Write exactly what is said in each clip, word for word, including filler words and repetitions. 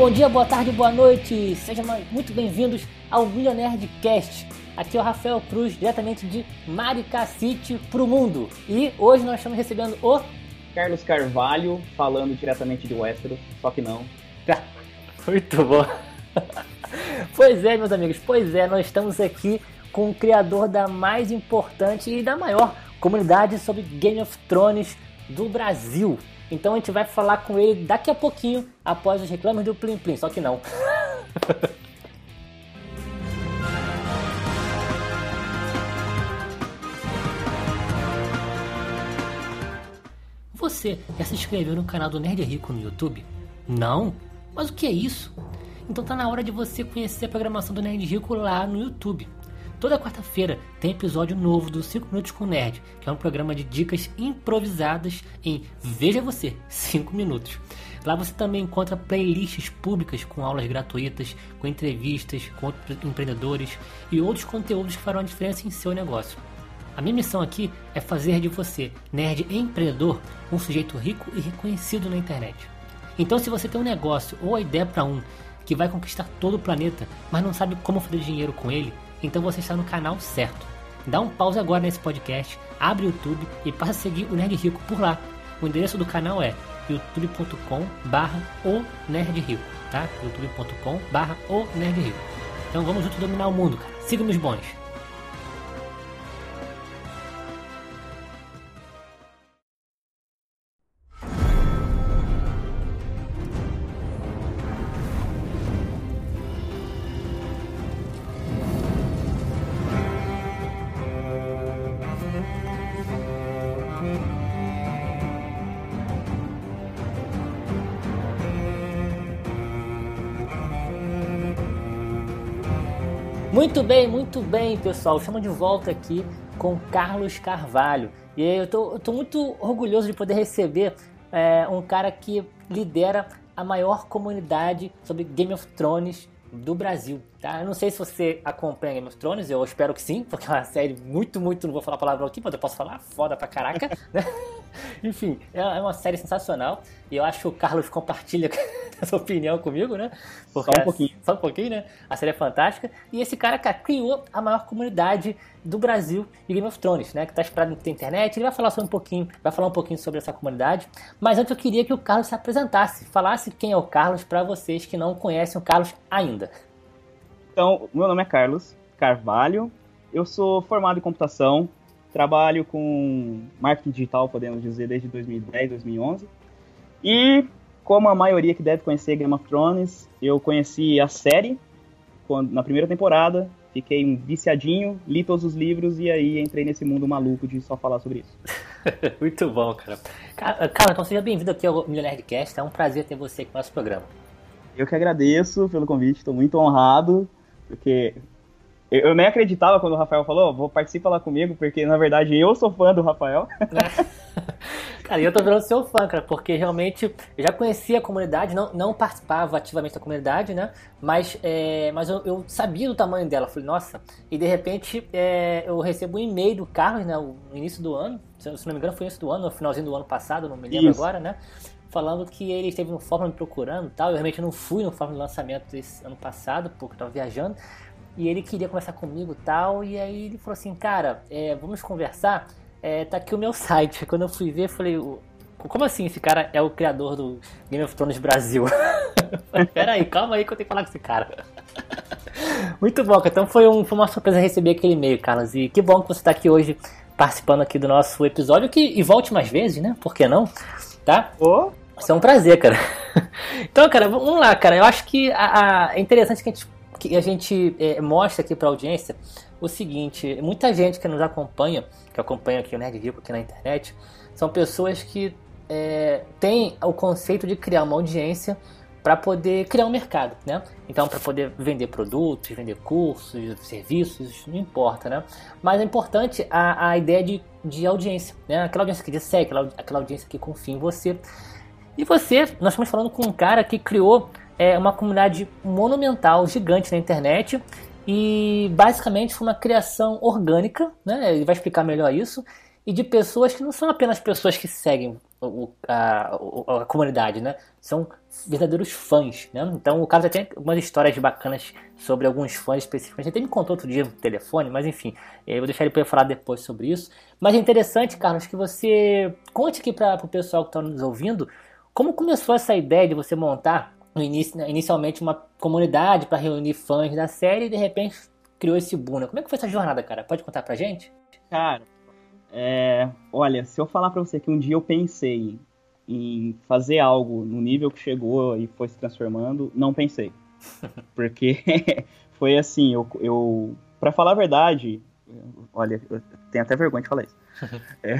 Bom dia, boa tarde, boa noite. Sejam muito bem-vindos ao MilioNerdCast. Aqui é o Rafael Cruz, diretamente de Maricá City pro mundo. E hoje nós estamos recebendo o Carlos Carvalho, falando diretamente de Westeros, só que não. Muito bom. Pois é, meus amigos, pois é, nós estamos aqui com o criador da mais importante e da maior comunidade sobre Game of Thrones do Brasil. Então a gente vai falar com ele daqui a pouquinho, após os reclames do Plim Plim, só que não. Você já se inscreveu no canal do Nerd Rico no YouTube? Não? Mas o que é isso? Então tá na hora de você conhecer a programação do Nerd Rico lá no YouTube. Toda quarta-feira tem episódio novo do cinco minutos com o Nerd, que é um programa de dicas improvisadas em, veja você, cinco minutos. Lá você também encontra playlists públicas com aulas gratuitas, com entrevistas, com outros empreendedores e outros conteúdos que farão a diferença em seu negócio. A minha missão aqui é fazer de você, nerd empreendedor, um sujeito rico e reconhecido na internet. Então se você tem um negócio ou a ideia para um que vai conquistar todo o planeta, mas não sabe como fazer dinheiro com ele, então você está no canal certo. Dá um pause agora nesse podcast, abre o YouTube e passa a seguir o Nerd Rico por lá. O endereço do canal é youtube ponto com barra o nerd rico, tá? youtube ponto com barra o nerd rico. Então vamos juntos dominar o mundo, cara. Siga-nos bons. Muito bem, muito bem, pessoal. Estamos de volta aqui com Carlos Carvalho. E eu tô, eu tô muito orgulhoso de poder receber é, um cara que lidera a maior comunidade sobre Game of Thrones do Brasil, tá? Eu não sei se você acompanha Game of Thrones, eu espero que sim, porque é uma série muito, muito... Não vou falar a palavra aqui, mas eu posso falar foda pra caraca, né? Enfim, é uma série sensacional e eu acho que o Carlos compartilha essa opinião comigo, né? Porque só um pouquinho. Só um pouquinho, né? A série é fantástica. E esse cara, cara, criou a maior comunidade do Brasil de Game of Thrones, né? Que tá esperado na internet. Ele vai falar sobre um pouquinho, vai falar um pouquinho sobre essa comunidade. Mas antes eu queria que o Carlos se apresentasse, falasse quem é o Carlos para vocês que não conhecem o Carlos ainda. Então, meu nome é Carlos Carvalho. Eu sou formado em computação. Trabalho com marketing digital, podemos dizer, desde dois mil e dez, dois mil e onze. E, como a maioria que deve conhecer Game of Thrones, eu conheci a série quando, na primeira temporada. Fiquei um viciadinho, li todos os livros e aí entrei nesse mundo maluco de só falar sobre isso. Muito bom, cara. Cara, então seja bem-vindo aqui ao MilioNerdCast. É um prazer ter você aqui no nosso programa. Eu que agradeço pelo convite, estou muito honrado, porque... Eu nem acreditava quando o Rafael falou, oh, vou participar lá comigo, porque na verdade eu sou fã do Rafael. Cara, eu tô virando seu fã, cara, porque realmente eu já conhecia a comunidade, não, não participava ativamente da comunidade, né? Mas, é, mas eu, eu sabia do tamanho dela, falei, nossa. E de repente é, eu recebo um e-mail do Carlos, né? No início do ano, se não me engano foi no início do ano, no finalzinho do ano passado, não me lembro Isso. agora, né? Falando que ele esteve no Fórmula me procurando e tal. Eu realmente não fui no Fórmula de Lançamento desse ano passado, porque eu tava viajando. E ele queria conversar comigo e tal, e aí ele falou assim, cara, é, vamos conversar, é, tá aqui o meu site. Quando eu fui ver, eu falei, como assim esse cara é o criador do Game of Thrones Brasil? Peraí, calma aí que eu tenho que falar com esse cara. Muito bom, então foi, um, foi uma surpresa receber aquele e-mail, Carlos, e que bom que você tá aqui hoje participando aqui do nosso episódio, que, e volte mais vezes, né, por que não, tá? Oh. Isso é um prazer, cara. Então, cara, vamos lá, cara, eu acho que a, a, é interessante que a gente que a gente é, mostra aqui para a audiência o seguinte, muita gente que nos acompanha, que acompanha aqui o Nerd Rico aqui na internet, são pessoas que é, têm o conceito de criar uma audiência para poder criar um mercado, né? Então, para poder vender produtos, vender cursos, serviços, não importa, né? Mas é importante a, a ideia de, de audiência, né? Aquela audiência que segue, aquela, aquela audiência que confia em você. E você, nós estamos falando com um cara que criou é uma comunidade monumental, gigante na internet e basicamente foi uma criação orgânica, né? Ele vai explicar melhor isso. e de pessoas que não são apenas pessoas que seguem o, a, a, a comunidade, né? São verdadeiros fãs, né? Então o Carlos até tem umas histórias bacanas sobre alguns fãs específicos. Ele até me contou outro dia no telefone, mas enfim, eu vou deixar ele para falar depois sobre isso. Mas é interessante, Carlos, que você conte aqui para o pessoal que está nos ouvindo como começou essa ideia de você montar no início, né, inicialmente uma comunidade para reunir fãs da série e de repente criou esse boom. Como é que foi essa jornada, cara? Pode contar pra gente? Cara, é, olha, se eu falar pra você que um dia eu pensei em fazer algo no nível que chegou e foi se transformando, não pensei. Porque foi assim, eu, eu... pra falar a verdade, olha, eu tenho até vergonha de falar isso. É,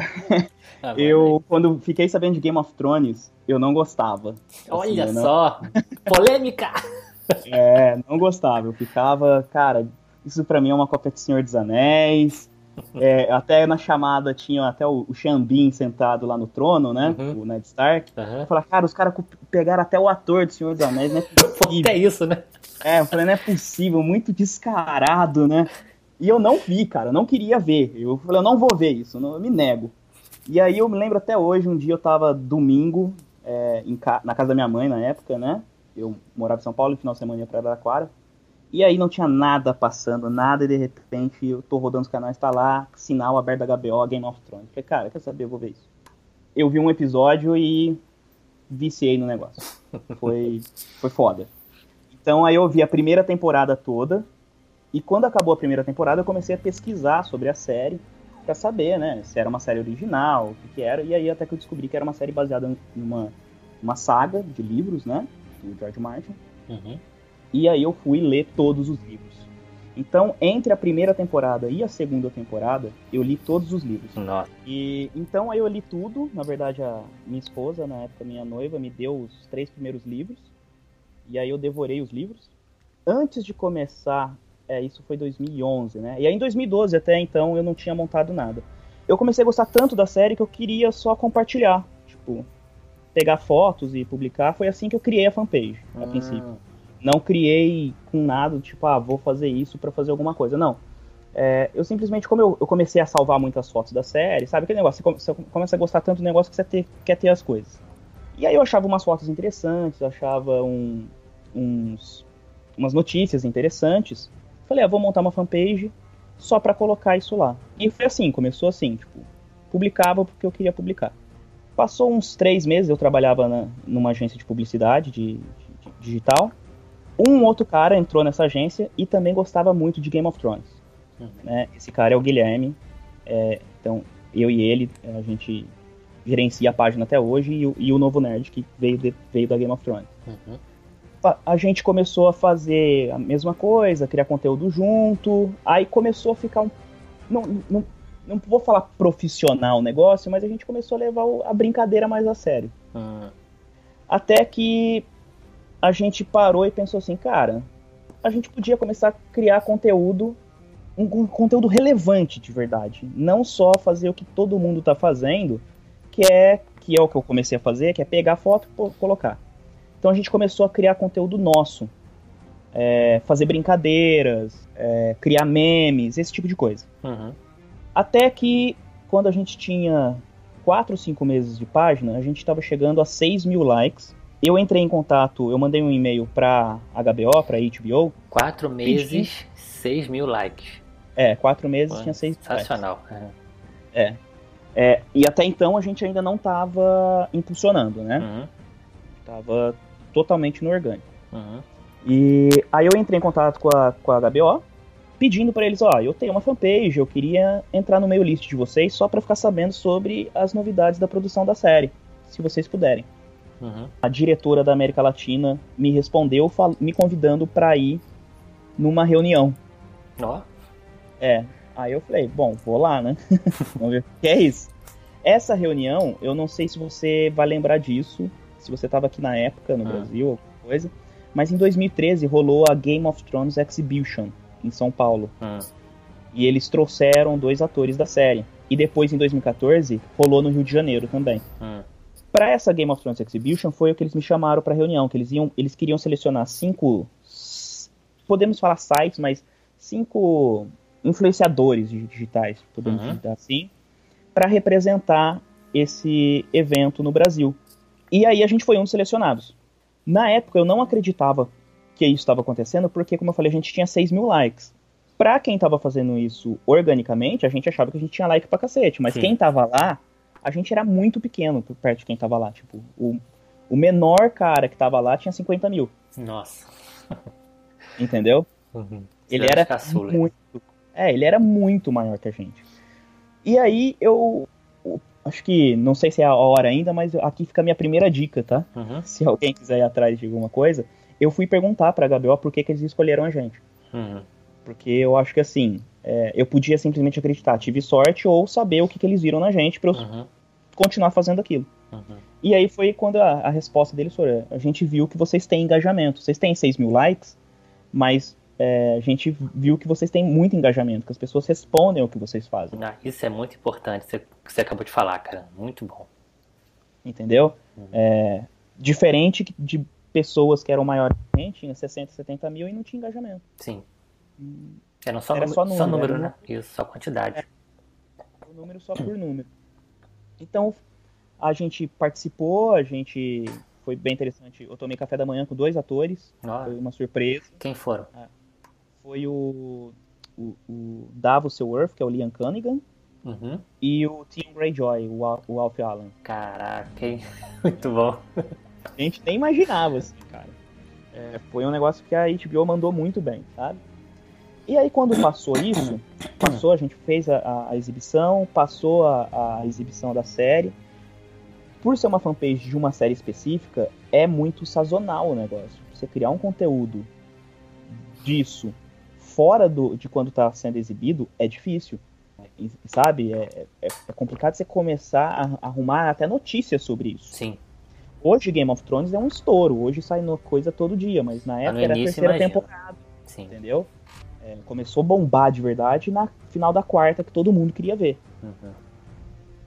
ah, eu, quando fiquei sabendo de Game of Thrones, eu não gostava. Olha assim, só, não... polêmica! É, não gostava, eu ficava, cara... Isso pra mim é uma cópia de Senhor dos Anéis. É, até na chamada tinha até o, o Sean Bean sentado lá no trono, né? Uhum. O Ned Stark. Uhum. Eu falei, cara, os caras pegaram até o ator do Senhor dos Anéis, né? Até isso, né? É, eu falei, não é possível, muito descarado, né? E eu não vi, cara, eu não queria ver. Eu falei, eu não vou ver isso, não, eu me nego. E aí eu me lembro até hoje, um dia eu tava domingo, é, em ca- na casa da minha mãe na época, né? Eu morava em São Paulo, no final de semana ia pra Araraquara. E aí não tinha nada passando, nada, e de repente eu tô rodando os canais, tá lá, sinal aberto da agá bê ó, Game of Thrones. Falei, cara, quer saber, eu vou ver isso. Eu vi um episódio e viciei no negócio. Foi, foi foda. Então aí eu vi a primeira temporada toda, e quando acabou a primeira temporada eu comecei a pesquisar sobre a série, pra saber, né, se era uma série original, o que que era, e aí até que eu descobri que era uma série baseada numa uma saga de livros, né, do George Martin. Uhum. E aí eu fui ler todos os livros. Então, entre a primeira temporada e a segunda temporada, eu li todos os livros. Nossa. E então aí eu li tudo. Na verdade, a minha esposa, na época minha noiva, me deu os três primeiros livros. E aí eu devorei os livros. Antes de começar, é, isso foi dois mil e onze, né? E aí em dois mil e doze até então eu não tinha montado nada. Eu comecei a gostar tanto da série que eu queria só compartilhar. Tipo, pegar fotos e publicar. Foi assim que eu criei a fanpage, a ah. princípio. Não criei com nada, tipo, ah, vou fazer isso pra fazer alguma coisa, não. É, eu simplesmente, como eu, eu comecei a salvar muitas fotos da série, sabe aquele negócio, você começa a gostar tanto do negócio que você ter, quer ter as coisas. E aí eu achava umas fotos interessantes, achava um, uns, umas notícias interessantes. Falei, ah, vou montar uma fanpage só pra colocar isso lá. E foi assim, começou assim, tipo, publicava porque eu queria publicar. Passou uns três meses, eu trabalhava na, numa agência de publicidade, de, de, de digital. Um outro cara entrou nessa agência e também gostava muito de Game of Thrones. Uhum. Né? Esse cara é o Guilherme. É, então, eu e ele, a gente gerencia a página até hoje e, e o Novo Nerd, que veio, de, veio da Game of Thrones. Uhum. A, a gente começou a fazer a mesma coisa, criar conteúdo junto. Aí começou a ficar um... Não, não, não vou falar profissional o negócio, mas a gente começou a levar a brincadeira mais a sério. Uhum. Até que... a gente parou e pensou assim, cara, a gente podia começar a criar conteúdo, um, um conteúdo relevante de verdade. Não só fazer o que todo mundo tá fazendo, que é, que é o que eu comecei a fazer, que é pegar foto e colocar. Então a gente começou a criar conteúdo nosso. É, fazer brincadeiras, é, criar memes, esse tipo de coisa. Uhum. Até que, quando a gente tinha quatro ou cinco meses de página, a gente tava chegando a seis mil likes. Eu entrei em contato, eu mandei um e-mail pra agá bê ó, pra agá bê ó. Quatro meses, seis mil likes. É, quatro meses Pô, tinha seis mil likes. Sensacional. É. é. E até então a gente ainda não tava impulsionando, né? Uhum. Tava totalmente no orgânico. Uhum. E aí eu entrei em contato com a, com a agá bê ó, pedindo pra eles, ó, oh, eu tenho uma fanpage, eu queria entrar no meio list de vocês só pra ficar sabendo sobre as novidades da produção da série, se vocês puderem. Uhum. A diretora da América Latina me respondeu fal- me convidando pra ir numa reunião. Ó. Oh. É, aí eu falei, bom, vou lá, né? Vamos ver o que é isso. Essa reunião, eu não sei se você vai lembrar disso, se você tava aqui na época, no ah. Brasil, alguma coisa, mas em dois mil e treze rolou a Game of Thrones Exhibition, em São Paulo. Ah. E eles trouxeram dois atores da série. E depois, em dois mil e catorze, rolou no Rio de Janeiro também. Ah. Pra essa Game of Thrones Exhibition foi o que eles me chamaram pra reunião, que eles, iam, eles queriam selecionar cinco, podemos falar sites, mas cinco influenciadores digitais, podemos uhum. digitar assim, para representar esse evento no Brasil. E aí a gente foi um dos selecionados. Na época eu não acreditava que isso estava acontecendo, porque, como eu falei, a gente tinha seis mil likes. Pra quem tava fazendo isso organicamente, a gente achava que a gente tinha like pra cacete, mas Sim. quem tava lá, a gente era muito pequeno por perto de quem tava lá. Tipo, o, o menor cara que tava lá tinha cinquenta mil. Nossa. Entendeu? Uhum. Ele era caçula, muito... Né? É, ele era muito maior que a gente. E aí, eu... Acho que, não sei se é a hora ainda, mas aqui fica a minha primeira dica, tá? Uhum. Se alguém quiser ir atrás de alguma coisa, eu fui perguntar pra agá bê ó por que, que eles escolheram a gente. Uhum. Porque eu acho que, assim, é, eu podia simplesmente acreditar, tive sorte, ou saber o que, que eles viram na gente pra eu uhum. continuar fazendo aquilo. Uhum. E aí foi quando a, a resposta deles foi, a gente viu que vocês têm engajamento. Vocês têm seis mil likes, mas é, a gente viu que vocês têm muito engajamento, que as pessoas respondem ao que vocês fazem. Ah, isso é muito importante, você, você acabou de falar, cara. Muito bom. Entendeu? Uhum. É, diferente de pessoas que eram maiores que a gente, tinha sessenta, setenta mil e não tinha engajamento. Sim. Era só, era número, só número, só número era, né? Isso, só quantidade. O número só por número. Então, a gente participou, a gente... Foi bem interessante. Eu tomei café da manhã com dois atores. Ah, foi uma surpresa. Quem foram? Foi o, o, o Davos Seaworth, que é o Liam Cunningham. Uhum. E o Tim Greyjoy, o, Al, o Alfie Allen. Caraca, hein? Muito bom. A gente nem imaginava, assim, cara. É, foi um negócio que a agá bê ó mandou muito bem, sabe? E aí, quando passou isso, passou, a gente fez a, a exibição, passou a, a exibição da série. Por ser uma fanpage de uma série específica, é muito sazonal o negócio. Você criar um conteúdo disso fora do, de quando está sendo exibido é difícil, sabe? É, é, é complicado você começar a arrumar até notícias sobre isso. Sim. Hoje Game of Thrones é um estouro, hoje sai coisa todo dia, mas na época era a terceira temporada, Sim. entendeu? É, começou a bombar de verdade na final da quarta, que todo mundo queria ver. Uhum.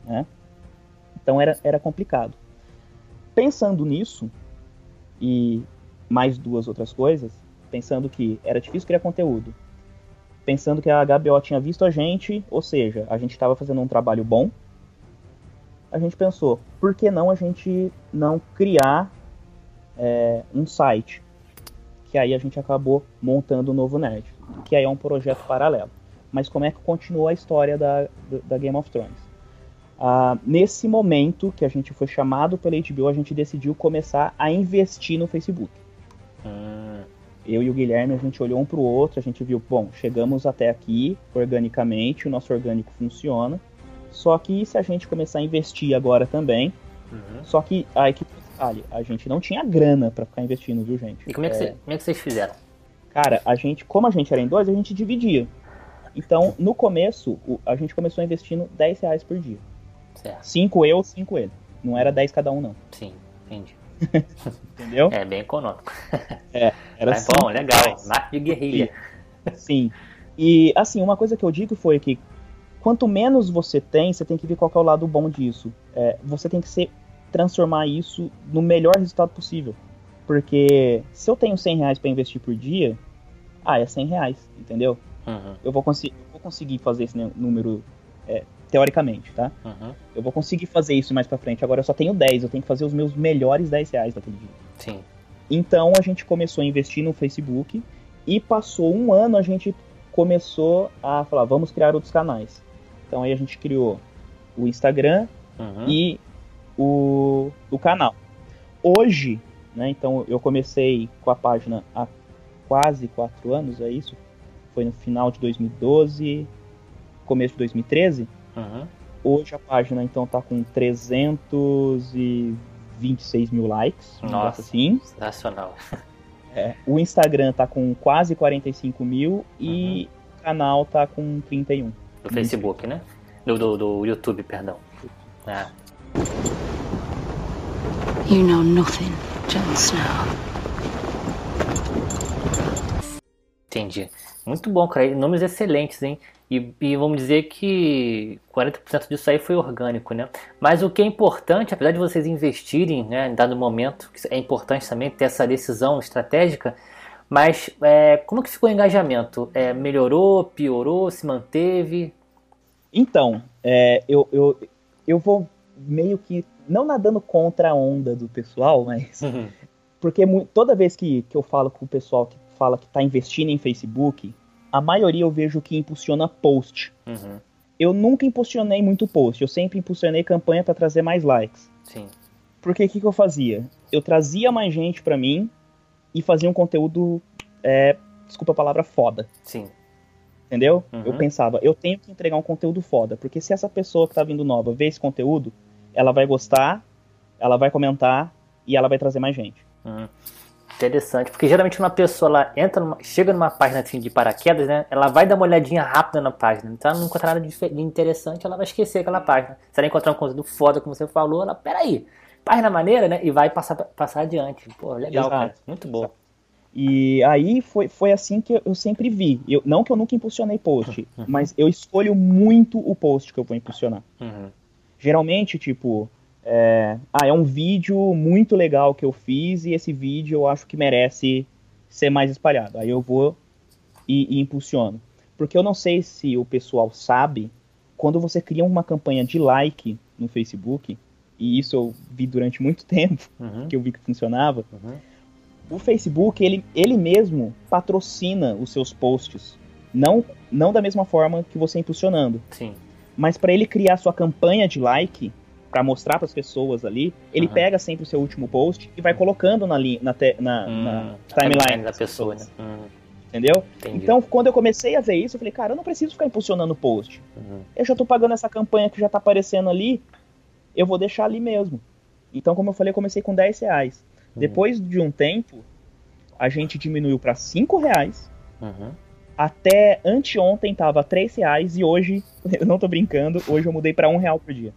Né? Então era, era complicado. Pensando nisso, e mais duas outras coisas, pensando que era difícil criar conteúdo, pensando que a agá bê ó tinha visto a gente, ou seja, a gente estava fazendo um trabalho bom, a gente pensou, por que não a gente não criar é, um site? Que aí a gente acabou montando o Novo Nerd, que aí é um projeto paralelo. Mas como é que continuou a história da, da Game of Thrones? Uh, nesse momento que a gente foi chamado pela agá bê ó, a gente decidiu começar a investir no Facebook. Ah. Eu e o Guilherme, a gente olhou um pro outro, a gente viu, bom, chegamos até aqui organicamente, o nosso orgânico funciona, só que se a gente começar a investir agora também, uhum. só que a equipe, ali, a gente não tinha grana pra ficar investindo, viu, gente? E como é que, é... Cê, como é que vocês fizeram? Cara, a gente, como a gente era em dois, a gente dividia. Então, no começo, a gente começou investindo dez reais por dia. Certo. Cinco eu, cinco ele. Não era dez cada um, não. Sim, entendi. Entendeu? É bem econômico. É, era Mas bom, legal. Marca de guerrilha. Sim. E, assim, uma coisa que eu digo foi que quanto menos você tem, você tem que ver qual que é o lado bom disso. É, você tem que ser, transformar isso no melhor resultado possível. Porque se eu tenho cem reais pra investir por dia, ah, é cem reais, entendeu? Uhum. Eu vou, cons- eu vou conseguir fazer esse número... É, teoricamente, tá? Uhum. Eu vou conseguir fazer isso mais pra frente. Agora eu só tenho dez, eu tenho que fazer os meus melhores dez reais daquele dia. Sim. Então a gente começou a investir no Facebook e passou um ano a gente começou a falar, vamos criar outros canais. Então aí a gente criou o Instagram uhum. e o, o canal. Hoje, né, então eu comecei com a página há quase quatro anos, é isso? Foi no final de dois mil e doze, começo de dois mil e treze. Uhum. Hoje a página então tá com trezentos e vinte e seis mil likes. Nossa, assim. Sensacional. É, o Instagram tá com quase quarenta e cinco mil uhum. e o canal tá com trinta e um. Do Facebook, né? Do, do, do YouTube, perdão. É. You know nothing, Jon Snow. Entendi. Muito bom, cara. Nomes excelentes, hein? E, e vamos dizer que quarenta por cento disso aí foi orgânico, né? Mas o que é importante, apesar de vocês investirem, né, em dado momento, é importante também ter essa decisão estratégica, mas é, como que ficou o engajamento? É, melhorou, piorou, se manteve? Então, é, eu, eu, eu vou meio que, não nadando contra a onda do pessoal, mas... Uhum. Porque toda vez que, que eu falo com o pessoal que fala que tá investindo em Facebook, a maioria eu vejo que impulsiona post. Uhum. Eu nunca impulsionei muito post, eu sempre impulsionei campanha para trazer mais likes. Sim. Porque o que, que eu fazia? Eu trazia mais gente pra mim e fazia um conteúdo, é, desculpa a palavra, foda. Sim. Entendeu? Uhum. Eu pensava, eu tenho que entregar um conteúdo foda, porque se essa pessoa que tá vindo nova vê esse conteúdo, ela vai gostar, ela vai comentar e ela vai trazer mais gente. Hum, interessante, porque geralmente uma pessoa ela entra numa, chega numa página assim, de paraquedas, né? Ela vai dar uma olhadinha rápida na página, então ela não encontrar nada de interessante, ela vai esquecer aquela página. Se ela encontrar um conteúdo foda, como você falou, ela, peraí, página maneira, né? E vai passar, passar adiante. Pô, legal, exato, cara, muito bom. Exato. E aí foi, foi assim que eu sempre vi. Eu, não que eu nunca impulsionei post, mas eu escolho muito o post que eu vou impulsionar. Uhum. Geralmente, tipo... É, ah, é um vídeo muito legal que eu fiz e esse vídeo eu acho que merece ser mais espalhado. Aí eu vou e, e impulsiono. Porque eu não sei se o pessoal sabe, quando você cria uma campanha de like no Facebook, e isso eu vi durante muito tempo, uhum. que eu vi que funcionava, uhum. o Facebook, ele, ele mesmo patrocina os seus posts. Não, não da mesma forma que você impulsionando. Sim. Mas para ele criar sua campanha de like... Pra mostrar pras pessoas ali, ele uhum. pega sempre o seu último post e vai colocando na, linha, na, te, na, hum, na timeline da pessoa, né? Hum. Entendeu? Entendi. Então, quando eu comecei a ver isso, eu falei, cara, eu não preciso ficar impulsionando o post. Uhum. Eu já tô pagando essa campanha que já tá aparecendo ali, eu vou deixar ali mesmo. Então, como eu falei, eu comecei com dez reais. Uhum. Depois de um tempo, a gente diminuiu pra cinco reais. Uhum. Até anteontem tava três reais e hoje, eu não tô brincando, hoje eu mudei pra um real por dia.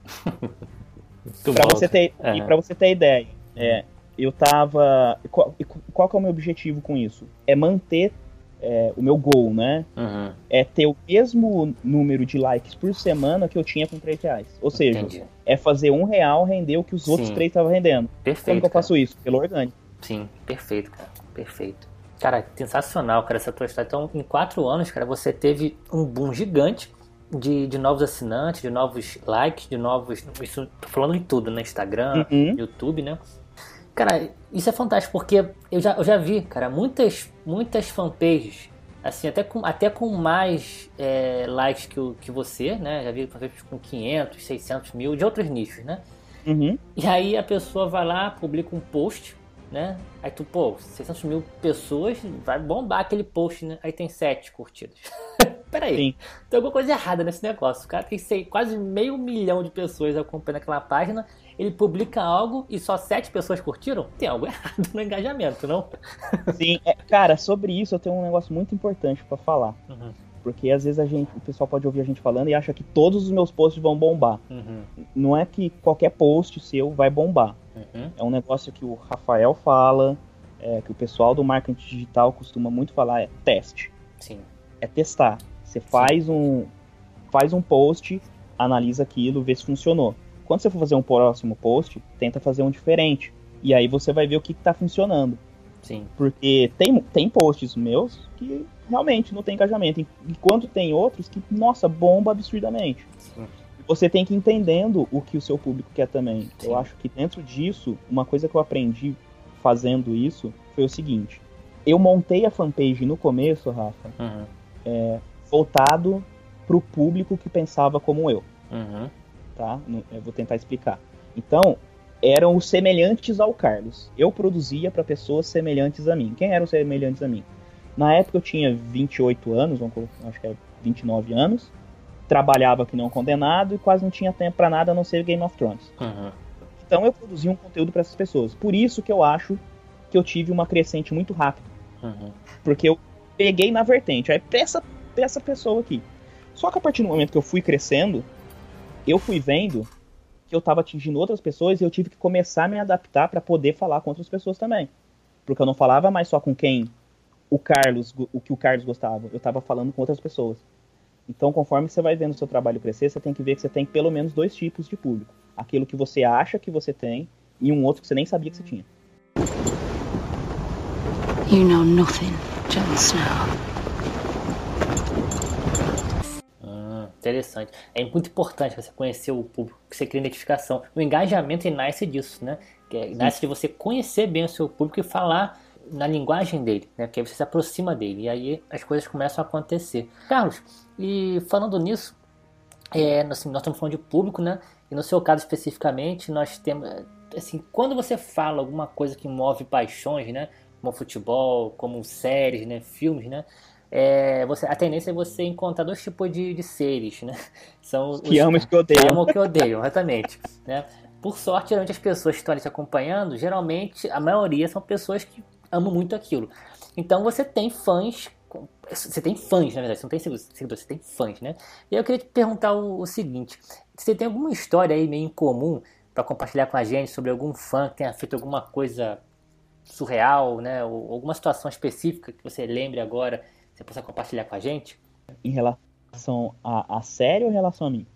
Pra você, ter, uhum. e pra você ter ideia, é, eu tava... Qual, qual que é o meu objetivo com isso? É manter é, o meu goal, né? Uhum. É ter o mesmo número de likes por semana que eu tinha com três reais. Ou seja, entendi. É fazer um real render o que os sim. outros três estavam rendendo. Perfeito, como que eu faço cara. Isso? Pelo orgânico. Sim, perfeito, cara. Perfeito. Cara, sensacional, cara, essa tua história. Então, em quatro anos, cara, você teve um boom gigante. De, de novos assinantes, de novos likes, de novos... Isso, tô falando de tudo, né? Instagram, uhum. YouTube, né? Cara, isso é fantástico, porque eu já, eu já vi, cara, muitas, muitas fanpages, assim, até com, até com mais é, likes que, o, que você, né? Já vi fanpages com quinhentos, seiscentos mil, de outros nichos, né? Uhum. E aí a pessoa vai lá, publica um post, né? Aí tu, pô, seiscentos mil pessoas, vai bombar aquele post, né? Aí tem sete curtidas. Peraí, sim. Tem alguma coisa errada nesse negócio. O cara tem sei, quase meio milhão de pessoas acompanhando aquela página, ele publica algo e só sete pessoas curtiram? Tem algo errado no engajamento, não? Sim, é, cara, sobre isso eu tenho um negócio muito importante pra falar. Uhum. Porque às vezes a gente, o pessoal pode ouvir a gente falando e acha que todos os meus posts vão bombar. Uhum. Não é que qualquer post seu vai bombar. Uhum. É um negócio que o Rafael fala, é, que o pessoal do marketing digital costuma muito falar, é teste. Sim. É testar. Você faz um, faz um post, analisa aquilo, vê se funcionou. Quando você for fazer um próximo post, tenta fazer um diferente. E aí você vai ver o que está funcionando. Sim. Porque tem, tem posts meus que realmente não tem engajamento. Enquanto tem outros que, nossa, bomba absurdamente. Sim. Você tem que ir entendendo o que o seu público quer também. Sim. Eu acho que dentro disso, uma coisa que eu aprendi fazendo isso foi o seguinte. Eu montei a fanpage no começo, Rafa, uhum. é... voltado pro público que pensava como eu, uhum. tá? Eu vou tentar explicar. Então, eram os semelhantes ao Carlos. Eu produzia para pessoas semelhantes a mim. Quem eram semelhantes a mim? Na época eu tinha vinte e oito anos, acho que é vinte e nove anos, trabalhava que não condenado e quase não tinha tempo para nada a não ser Game of Thrones. Uhum. Então eu produzia um conteúdo para essas pessoas. Por isso que eu acho que eu tive uma crescente muito rápida. Uhum. Porque eu peguei na vertente. Aí peça dessa pessoa aqui. Só que a partir do momento que eu fui crescendo, eu fui vendo que eu tava atingindo outras pessoas e eu tive que começar a me adaptar para poder falar com outras pessoas também. Porque eu não falava mais só com quem o Carlos, o que o Carlos gostava. Eu tava falando com outras pessoas. Então, conforme você vai vendo o seu trabalho crescer, você tem que ver que você tem pelo menos dois tipos de público. Aquilo que você acha que você tem e um outro que você nem sabia que você tinha. You know nothing, Jon Snow. interessante. É muito importante você conhecer o público, que você cria identificação. O engajamento nasce disso, né? Nasce de você conhecer bem o seu público e falar na linguagem dele, né? Porque aí você se aproxima dele e aí as coisas começam a acontecer. Carlos, e falando nisso, é, assim, nós estamos falando de público, né? E no seu caso especificamente, nós temos... Assim, quando você fala alguma coisa que move paixões, né? Como futebol, como séries, né? Filmes, né? É, você, a tendência é você encontrar dois tipos de, de seres, né? São os que amam e que odeiam. Que amam e que odeiam, exatamente. Né? Por sorte, geralmente as pessoas que estão ali te acompanhando, geralmente a maioria são pessoas que amam muito aquilo. Então você tem fãs, você tem fãs, na verdade, você não tem seguidores, você tem fãs, né? E eu queria te perguntar o, o seguinte, você tem alguma história aí meio incomum para compartilhar com a gente sobre algum fã que tenha feito alguma coisa surreal, né? Ou alguma situação específica que você lembre agora, você possa compartilhar com a gente? Em relação a, a série ou em relação a mim?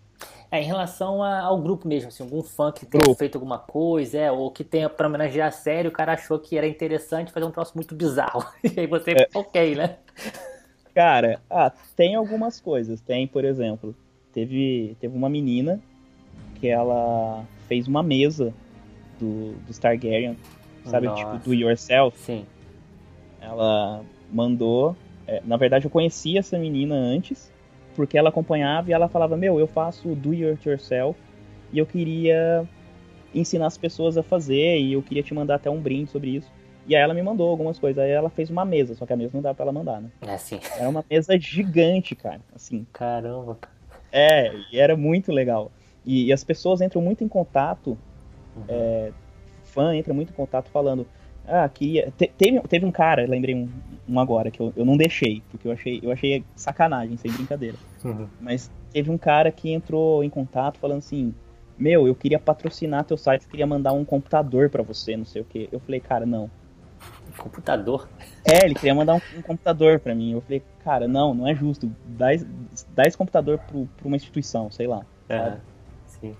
É, em relação a, ao grupo mesmo, assim, algum fã que tenha feito alguma coisa, é, ou que tenha, para homenagear a série, o cara achou que era interessante fazer um troço muito bizarro. E aí você, é. ok, né? Cara, ah, tem algumas coisas. Tem, por exemplo, teve, teve uma menina que ela fez uma mesa do, do Targaryen, sabe? Nossa. Tipo, do yourself. Sim. Ela mandou... Na verdade, eu conhecia essa menina antes, porque ela acompanhava e ela falava, meu, eu faço do it yourself e eu queria ensinar as pessoas a fazer e eu queria te mandar até um brinde sobre isso. E aí ela me mandou algumas coisas, aí ela fez uma mesa, só que a mesa não dá pra ela mandar, né? É assim. Era uma mesa gigante, cara, assim. Caramba. É, e era muito legal. E, e as pessoas entram muito em contato, uhum. é, fã entra muito em contato falando... Ah, queria... Te, teve, teve um cara, lembrei um, um agora, que eu, eu não deixei, porque eu achei, eu achei sacanagem, sem brincadeira. Uhum. Mas teve um cara que entrou em contato falando assim, meu, eu queria patrocinar teu site, queria mandar um computador pra você, não sei o quê. Eu falei, cara, não. Computador? É, ele queria mandar um, um computador pra mim. Eu falei, cara, não, não é justo. Dá, dá esse computador pro, pra uma instituição, sei lá. É, sim.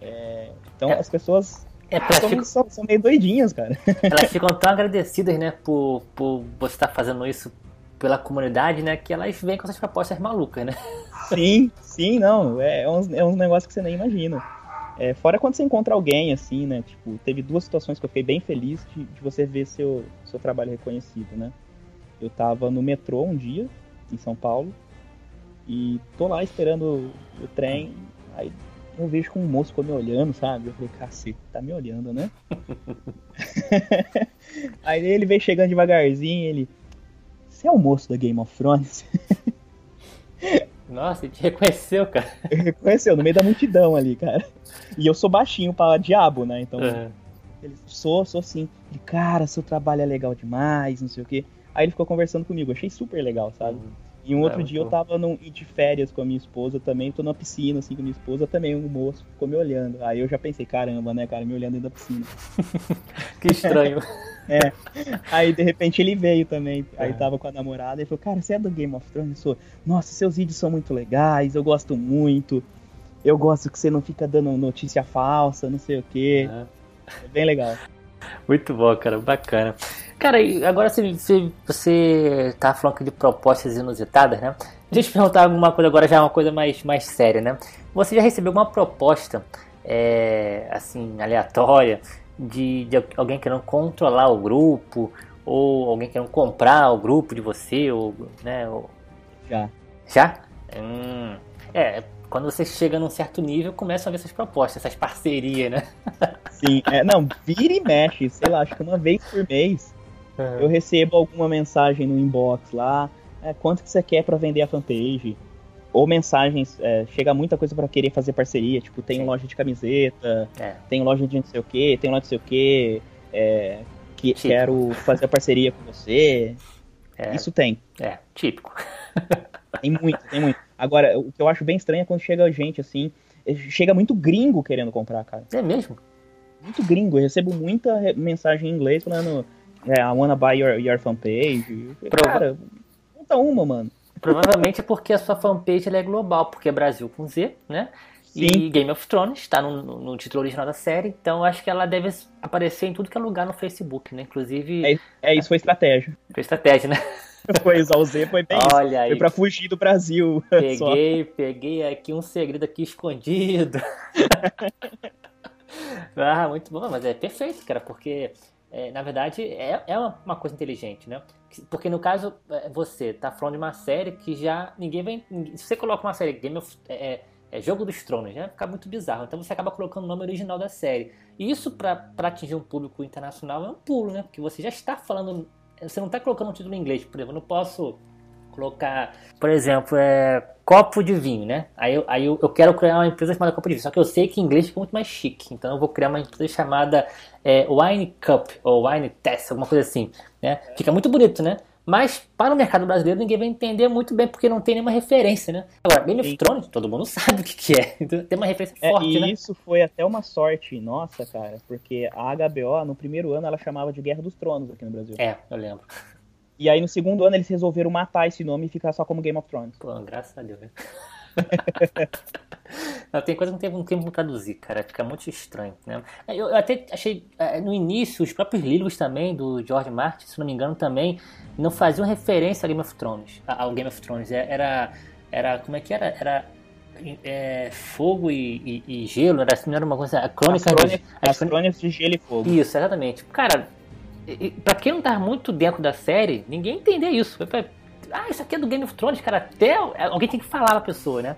É, então é. As pessoas... É, elas são, ficam... são, são meio doidinhas, cara. Elas ficam tão agradecidas, né, por, por você estar fazendo isso pela comunidade, né, que elas vêm com essas propostas malucas, né? Sim, sim, não, é uns, é uns negócios que você nem imagina. É, fora quando você encontra alguém, assim, né, tipo, teve duas situações que eu fiquei bem feliz de, de você ver seu, seu trabalho reconhecido, né. Eu tava no metrô um dia, em São Paulo, e tô lá esperando o trem, aí... Eu vejo que um moço ficou me olhando, sabe? Eu falei, cacete, tá me olhando, né? Aí ele veio chegando devagarzinho, ele... Você é o moço da Game of Thrones? Nossa, ele te reconheceu, cara. Ele reconheceu, no meio da multidão ali, cara. E eu sou baixinho pra diabo, né? Então, uhum. ele sou, sou sim. Ele, cara, seu trabalho é legal demais, não sei o quê. Aí ele ficou conversando comigo, achei super legal, sabe? Uhum. E um outro é, dia eu tava num, de férias com a minha esposa também, tô numa piscina, assim, com a minha esposa também, um moço ficou me olhando. Aí eu já pensei, caramba, né, cara, me olhando dentro da piscina. Que estranho. É. Aí, de repente, ele veio também, é. Aí tava com a namorada, e falou, cara, você é do Game of Thrones? Eu sou, nossa, seus vídeos são muito legais, eu gosto muito, eu gosto que você não fica dando notícia falsa, não sei o quê. É, é bem legal. Muito bom, cara, bacana. Cara, agora você, você tá falando aqui de propostas inusitadas, né? Deixa eu te perguntar alguma coisa agora, já uma coisa mais, mais séria, né? Você já recebeu alguma proposta, é, assim, aleatória, de, de alguém querendo controlar o grupo, ou alguém querendo comprar o grupo de você, ou, né? Ou... Já. Já? Hum, é, quando você chega num certo nível, começam a ver essas propostas, essas parcerias, né? Sim, é, não, vira e mexe, sei lá, acho que uma vez por mês. Uhum. Eu recebo alguma mensagem no inbox lá, é, quanto que você quer pra vender a fanpage? Ou mensagens, é, chega muita coisa pra querer fazer parceria, tipo, tem Sim. loja de camiseta, é. tem loja de não sei o que, tem loja de não sei o que, é, que quero fazer parceria com você. É. Isso tem. É, típico. Tem muito, tem muito. Agora, o que eu acho bem estranho é quando chega gente assim, chega muito gringo querendo comprar, cara. É mesmo? Muito gringo, eu recebo muita mensagem em inglês falando... É, I wanna buy your, your fanpage. Prova... Cara, conta uma, mano. Provavelmente é porque a sua fanpage ela é global, porque é Brasil com Z, né? Sim. E Game of Thrones está no, no título original da série, então acho que ela deve aparecer em tudo que é lugar no Facebook, né? Inclusive... É, é isso, foi estratégia. Foi estratégia, né? Foi usar o Z, foi bem Olha isso. Aí. Foi pra fugir do Brasil. Peguei, só. peguei aqui um segredo aqui escondido. Ah, muito bom, mas é perfeito, cara, porque é, na verdade é, é uma coisa inteligente, né? Porque no caso, você tá falando de uma série que já ninguém vai... Se você coloca uma série Game of... É, é Jogo dos Tronos, né? Fica muito bizarro. Então você acaba colocando o nome original da série. E isso, para atingir um público internacional, é um pulo, né? Porque você já está falando... Você não está colocando um título em inglês. Por exemplo, eu não posso colocar... Por exemplo, é... Copo de Vinho, né? Aí, eu, aí eu, eu quero criar uma empresa chamada Copo de Vinho. Só que eu sei que em inglês fica muito mais chique. Então eu vou criar uma empresa chamada é, Wine Cup ou Wine Test, alguma coisa assim, né? Fica muito bonito, né? Mas para o mercado brasileiro ninguém vai entender muito bem, porque não tem nenhuma referência, né? Agora, Game of Thrones, todo mundo sabe o que, que é. Então, tem uma referência é, forte, e né? E isso foi até uma sorte nossa, cara, porque a agá bê ó, no primeiro ano, ela chamava de Guerra dos Tronos aqui no Brasil. É, eu lembro. E aí, no segundo ano, eles resolveram matar esse nome e ficar só como Game of Thrones. Pô, graças a Deus, né? Não, tem coisa que não tem, não tem como traduzir, cara. Fica muito estranho, né? Eu, eu até achei, no início, os próprios livros também, do George Martin, se não me engano, também não faziam referência a Game of Thrones, ao Game of Thrones. Era, era como é que era? Era é, fogo e, e, e gelo, era, não era uma coisa... A crônica, as crônicas, as as crônicas de gelo e fogo. Isso, exatamente. Cara, pra quem não tá muito dentro da série, ninguém entender isso. Foi pra... Ah, isso aqui é do Game of Thrones, cara, até alguém tem que falar pra pessoa, né?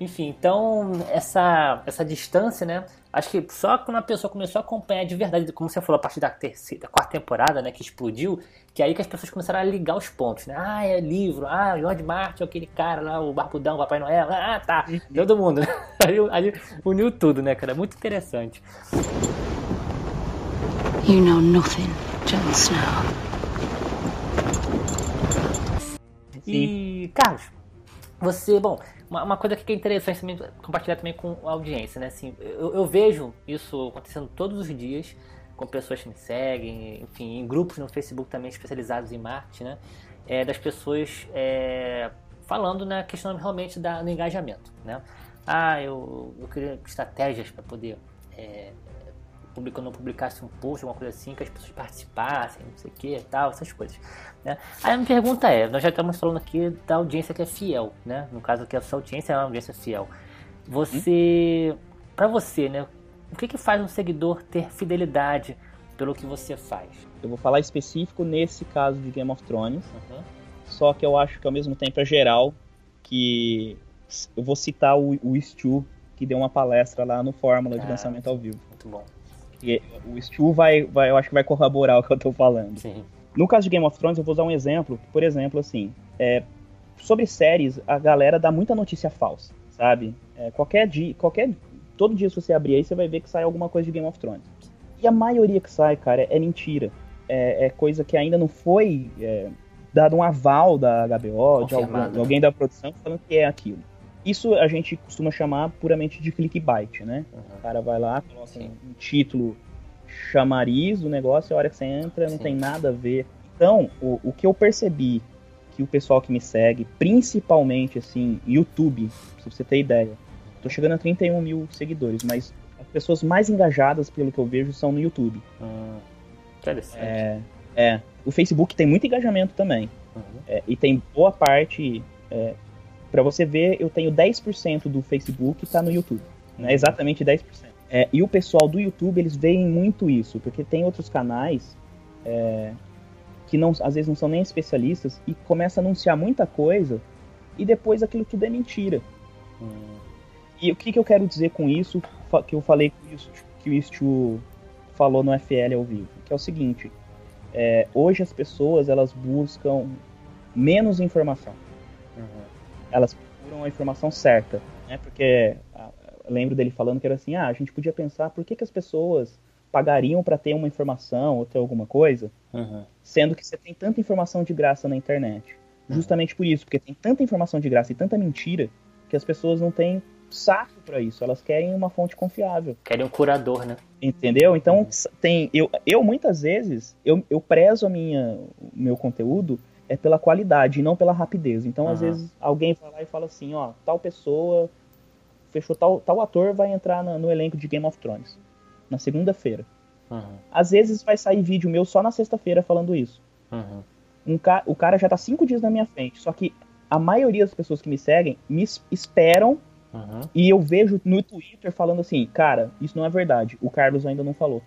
Enfim, então, essa, essa distância, né? Acho que só quando a pessoa começou a acompanhar de verdade, como você falou, a partir da terceira, da quarta temporada, né, que explodiu, que é aí que as pessoas começaram a ligar os pontos, né? Ah, é livro, ah, George Martin, aquele cara lá, o Barbudão, o Papai Noel, ah, tá, todo mundo. Aí, aí uniu tudo, né, cara? Muito interessante. You know nothing, Jon Snow. E, Carlos, você, bom, uma, uma coisa que é interessante também, compartilhar também com a audiência, né, assim, eu, eu vejo isso acontecendo todos os dias, com pessoas que me seguem, enfim, em grupos no Facebook também especializados em marketing, né, é, das pessoas é, falando na questão realmente da, do engajamento, né, ah, eu, eu queria estratégias para poder, é, publicar, não publicasse um post, alguma coisa assim, que as pessoas participassem, não sei o que e tal, essas coisas, né? Aí a minha pergunta é, nós já estamos falando aqui da audiência que é fiel, né? No caso aqui, a sua audiência é uma audiência fiel. Você, hum? Pra você, né? O que que faz um seguidor ter fidelidade pelo que você faz? Eu vou falar específico nesse caso de Game of Thrones, uhum. Só que eu acho que ao mesmo tempo é geral, que eu vou citar o, o Stu, que deu uma palestra lá no Fórmula ah, de Lançamento ao Vivo. Muito bom. E o Stu vai, vai, eu acho que vai corroborar o que eu tô falando. Sim. No caso de Game of Thrones, eu vou usar um exemplo. Por exemplo, assim, é, sobre séries, a galera dá muita notícia falsa, sabe? É, qualquer dia, qualquer, todo dia se você abrir aí, você vai ver que sai alguma coisa de Game of Thrones. E a maioria que sai, cara, é, é mentira. É, é coisa que ainda não foi é, dado um aval da agá bê ó, de algum, de alguém da produção falando que é aquilo. Isso a gente costuma chamar puramente de clickbait, né? Uhum. O cara vai lá, coloca Sim. um título chamariz do negócio, e a hora que você entra não Sim. tem nada a ver. Então, o, o que eu percebi que o pessoal que me segue, principalmente, assim, YouTube, pra você ter ideia, tô chegando a trinta e um mil seguidores, mas as pessoas mais engajadas, pelo que eu vejo, são no YouTube. Hum, interessante. É, é, o Facebook tem muito engajamento também. Uhum. É, e tem boa parte... É, pra você ver, eu tenho dez por cento do Facebook que tá no YouTube, né? Exatamente dez por cento. É, e o pessoal do YouTube, eles veem muito isso, porque tem outros canais é, que não, às vezes não são nem especialistas e começa a anunciar muita coisa e depois aquilo tudo é mentira. Hum. E o que, que eu quero dizer com isso, que eu falei que o Stu falou no F L ao vivo, que é o seguinte, é, hoje as pessoas, elas buscam menos informação. Uhum. Elas procuram a informação certa, né? Porque lembro dele falando que era assim, ah, a gente podia pensar por que, que as pessoas pagariam para ter uma informação ou ter alguma coisa, uhum. sendo que você tem tanta informação de graça na internet. Uhum. Justamente por isso, porque tem tanta informação de graça e tanta mentira que as pessoas não têm saco para isso, elas querem uma fonte confiável. Querem um curador, né? Entendeu? Então, uhum. tem, eu, eu muitas vezes, eu, eu prezo a minha, o meu conteúdo é pela qualidade e não pela rapidez. Então, uhum. às vezes, alguém vai lá e fala assim, ó, tal pessoa, fechou tal, tal ator, vai entrar na, no elenco de Game of Thrones, na segunda-feira. Uhum. Às vezes vai sair vídeo meu só na sexta-feira falando isso. Uhum. um ca... o cara já tá cinco dias na minha frente, só que a maioria das pessoas que me seguem me esperam, uhum. e eu vejo no Twitter falando assim, cara, isso não é verdade, o Carlos ainda não falou.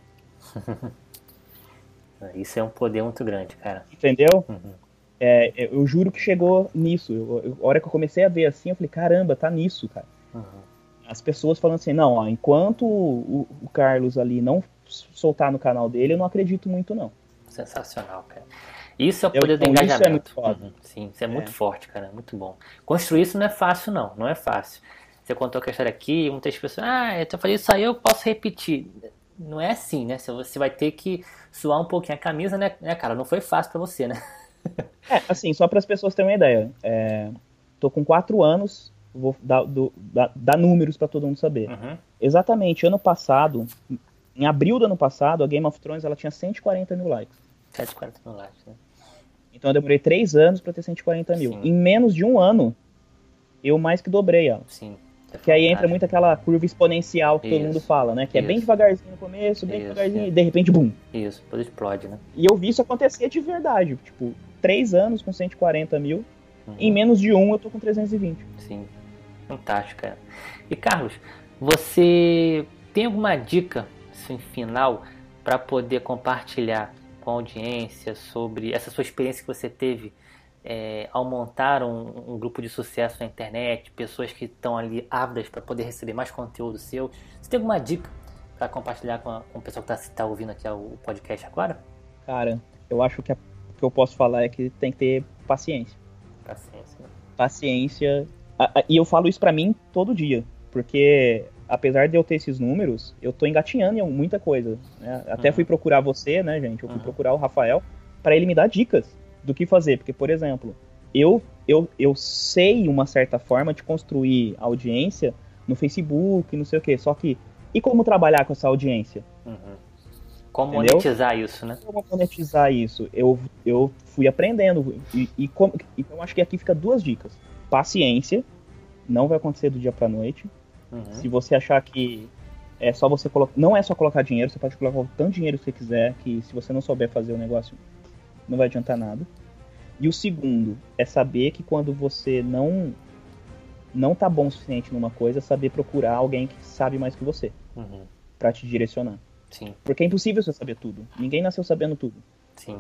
Isso é um poder muito grande, cara. Entendeu? Uhum. É, eu juro que chegou nisso. Eu, eu, a hora que eu comecei a ver assim, eu falei, caramba, tá nisso, cara. Uhum. As pessoas falando assim, não, ó, enquanto o, o Carlos ali não soltar no canal dele, eu não acredito muito, não. Sensacional, cara. Isso é o poder eu, do então, engajamento. Isso é muito foda. Uhum. Sim, isso é, é muito forte, cara. Muito bom. Construir isso não é fácil, não. Não é fácil. Você contou a história aqui, muitas pessoas, ah, eu tô falando isso aí, eu posso repetir. Não é assim, né? Você vai ter que suar um pouquinho a camisa, né, cara? Não foi fácil pra você, né? É, assim, só para as pessoas terem uma ideia. É, tô com quatro anos, vou dar, do, dar, dar números pra todo mundo saber. Uhum. Exatamente, ano passado, em abril do ano passado, a Game of Thrones, ela tinha cento e quarenta mil likes. cento e quarenta mil likes, né? Então eu demorei três anos pra ter cento e quarenta mil. Sim. Em menos de um ano, eu mais que dobrei ela. Sim. Que aí entra muito aquela curva exponencial que isso, todo mundo fala, né? Que isso. É bem devagarzinho no começo, bem isso, devagarzinho, é. E de repente, bum! Isso, depois explode, né? E eu vi isso acontecer de verdade. Tipo, três anos com cento e quarenta mil, uhum. em menos de um eu tô com trezentos e vinte. Sim, fantástico, cara. E Carlos, você tem alguma dica, assim, final, para poder compartilhar com a audiência sobre essa sua experiência que você teve? É, ao montar um, um grupo de sucesso na internet, pessoas que estão ali ávidas para poder receber mais conteúdo seu, você tem alguma dica para compartilhar com, a, com o pessoal que está tá ouvindo aqui o podcast agora? Cara, eu acho que o que eu posso falar é que tem que ter paciência. Paciência. Paciência. A, a, e eu falo isso para mim todo dia, porque apesar de eu ter esses números, eu tô engatinhando em muita coisa. Né? Até uhum. fui procurar você, né, gente? Eu fui uhum. procurar o Rafael para ele me dar dicas do que fazer, porque, por exemplo, eu, eu, eu sei uma certa forma de construir audiência no Facebook, não sei o que, só que e como trabalhar com essa audiência? Uhum. Como entendeu? Monetizar isso, né? Como monetizar isso? Eu, eu fui aprendendo e, e como, então acho que aqui fica duas dicas. Paciência, não vai acontecer do dia pra noite. Uhum. Se você achar que é só você colocar, não é só colocar dinheiro, você pode colocar o tanto de dinheiro que você quiser, que se você não souber fazer o negócio, não vai adiantar nada. E o segundo é saber que quando você não não tá bom o suficiente numa coisa, é saber procurar alguém que sabe mais que você, uhum. pra te direcionar. Sim. Porque é impossível você saber tudo. Ninguém nasceu sabendo tudo. Sim.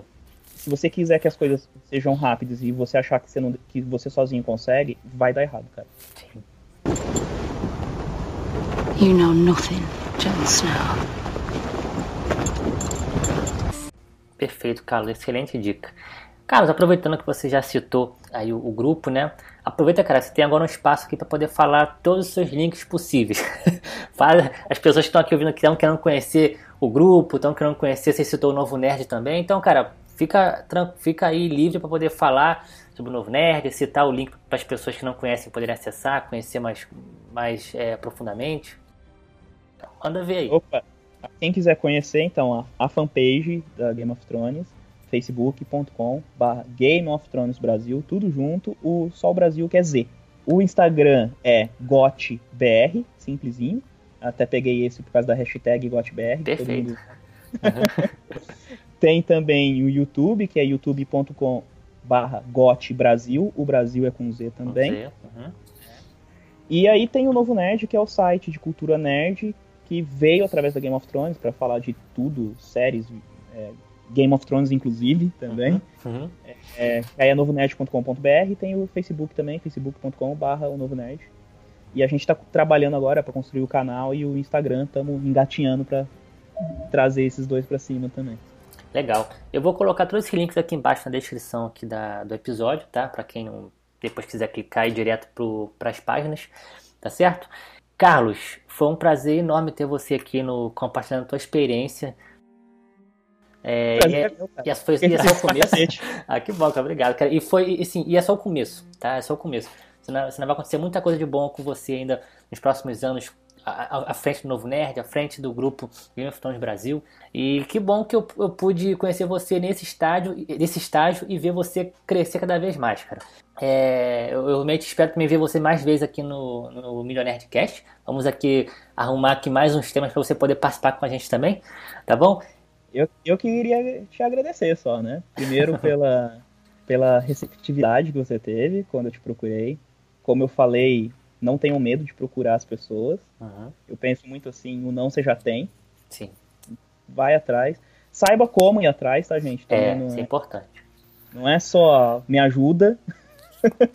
Se você quiser que as coisas sejam rápidas e você achar que você, não, que você sozinho consegue, vai dar errado, cara. Sim. You know nothing, Jon Snow. Perfeito, Carlos. Excelente dica. Carlos, aproveitando que você já citou aí o, o grupo, né? Aproveita, cara, você tem agora um espaço aqui para poder falar todos os seus links possíveis. Fala, as pessoas que estão aqui ouvindo que estão querendo conhecer o grupo, estão querendo conhecer, você citou o Novo Nerd também. Então, cara, fica, fica aí livre para poder falar sobre o Novo Nerd, citar o link para as pessoas que não conhecem poderem acessar, conhecer mais, mais é, profundamente. Então, manda ver aí. Opa! Quem quiser conhecer, então, a, a fanpage da Game of Thrones, facebook ponto com barra Game of Thrones Brasil, tudo junto, o só o Brasil que é Z. O Instagram é gotbr, simplesinho. Até peguei esse por causa da hashtag gotbr. Perfeito. Uhum. Tem também o YouTube, que é youtube ponto com barra gotbrasil, o Brasil é com Z também. Com Z. Uhum. E aí tem o Novo Nerd, que é o site de cultura nerd, que veio através da Game of Thrones para falar de tudo, séries, é, Game of Thrones inclusive também. Uhum, uhum. É, aí é novo nerd ponto com ponto b r, tem o Facebook também, facebook ponto com barra o Novo Nerd. E a gente está trabalhando agora para construir o canal e o Instagram, estamos engatinhando para trazer esses dois para cima também. Legal. Eu vou colocar todos esses links aqui embaixo na descrição aqui da, do episódio, tá? Para quem não, depois quiser clicar e ir direto para as páginas, tá certo? Carlos, foi um prazer enorme ter você aqui no, compartilhando a tua experiência. É, e, é meu, e essa foi, e é só o começo. Ah, que bom, cara, obrigado. Cara. E, foi, e, sim, e é só o começo, tá? É só o começo. Senão, senão vai acontecer muita coisa de bom com você ainda nos próximos anos, à, à frente do Novo Nerd, à frente do grupo Game of Thrones Brasil. E que bom que eu, eu pude conhecer você nesse estágio, nesse estágio e ver você crescer cada vez mais, cara. É, eu realmente espero também ver você mais vezes aqui no, no MilioNerdCast. Vamos aqui arrumar aqui mais uns temas para você poder participar com a gente também, tá bom? Eu, eu queria te agradecer só, né? Primeiro pela, pela receptividade que você teve quando eu te procurei. Como eu falei, não tenham medo de procurar as pessoas. Uhum. Eu penso muito assim, o não você já tem. Sim. Vai atrás. Saiba como ir atrás, tá, gente? Então, é, isso é importante. Não é só me ajuda.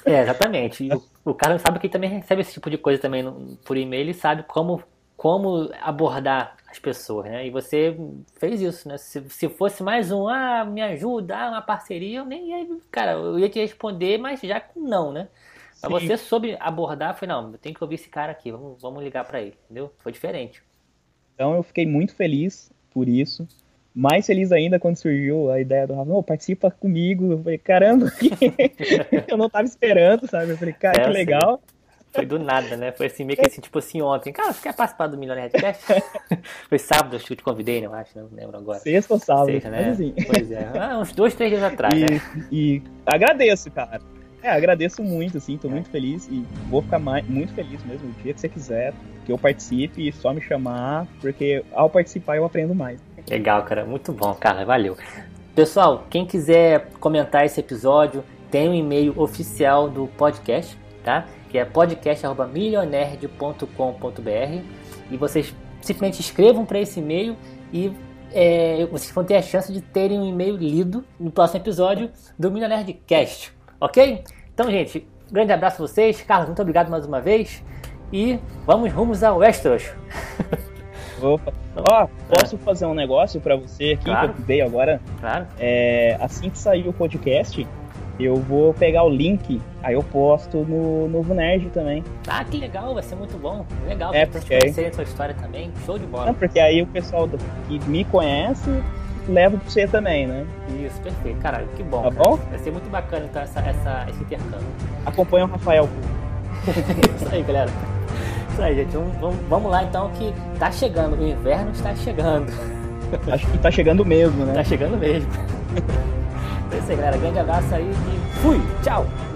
É, exatamente. E o, o Carlos sabe que também recebe esse tipo de coisa também no, por e-mail e sabe como, como abordar as pessoas, né? E você fez isso, né? Se, se fosse mais um, ah, me ajuda, ah, uma parceria, eu nem ia, cara, eu ia te responder, mas já com não, né? Mas sim, você soube abordar, foi, não, eu tenho que ouvir esse cara aqui, vamos, vamos ligar pra ele, entendeu? Foi diferente. Então eu fiquei muito feliz por isso. Mais feliz ainda quando surgiu a ideia do Rafael, oh, participa comigo. Eu falei, caramba, eu não tava esperando, sabe? Eu falei, cara, é, que assim, legal. Foi do nada, né? Foi assim, meio que assim, tipo assim, ontem. Cara, você quer participar do MilioNerdCast? Foi sábado, eu te convidei, né? Eu acho, não lembro agora. Sexta ou sábado, Sexta, né? Assim. Pois é, ah, uns dois, três dias atrás, e, né? E agradeço, cara. É, agradeço muito, assim, tô é. muito feliz e vou ficar mais, muito feliz mesmo o dia que você quiser, que eu participe, só me chamar, porque ao participar eu aprendo mais. Legal, cara. Muito bom, Carlos. Valeu. Pessoal, quem quiser comentar esse episódio, tem um e-mail oficial do podcast, tá? Que é podcast arroba milionerd ponto com ponto br e vocês simplesmente escrevam para esse e-mail e é, vocês vão ter a chance de terem um e-mail lido no próximo episódio do MilioNerdCast, ok? Então, gente, grande abraço a vocês. Carlos, muito obrigado mais uma vez e vamos rumos ao Westeros. Opa. Ó, posso fazer um negócio pra você aqui, claro, que eu dei agora? Claro. É, assim que sair o podcast, eu vou pegar o link, aí eu posto no Novo Nerd também. Ah, que legal, vai ser muito bom. Legal, é, pra porque... conhecer a sua história também. Show de bola. Não, porque aí o pessoal que me conhece leva pra você também, né? Isso, perfeito. Caralho, que bom. Tá bom? Vai ser muito bacana então, essa, essa, esse intercâmbio. Acompanha o Rafael. Isso aí, galera. Isso aí, gente. Vamos, vamos lá, então, que tá chegando. O inverno está chegando. Acho que tá chegando mesmo, né? Tá chegando mesmo. Então é isso aí, galera. Grande abraço aí e fui! Tchau!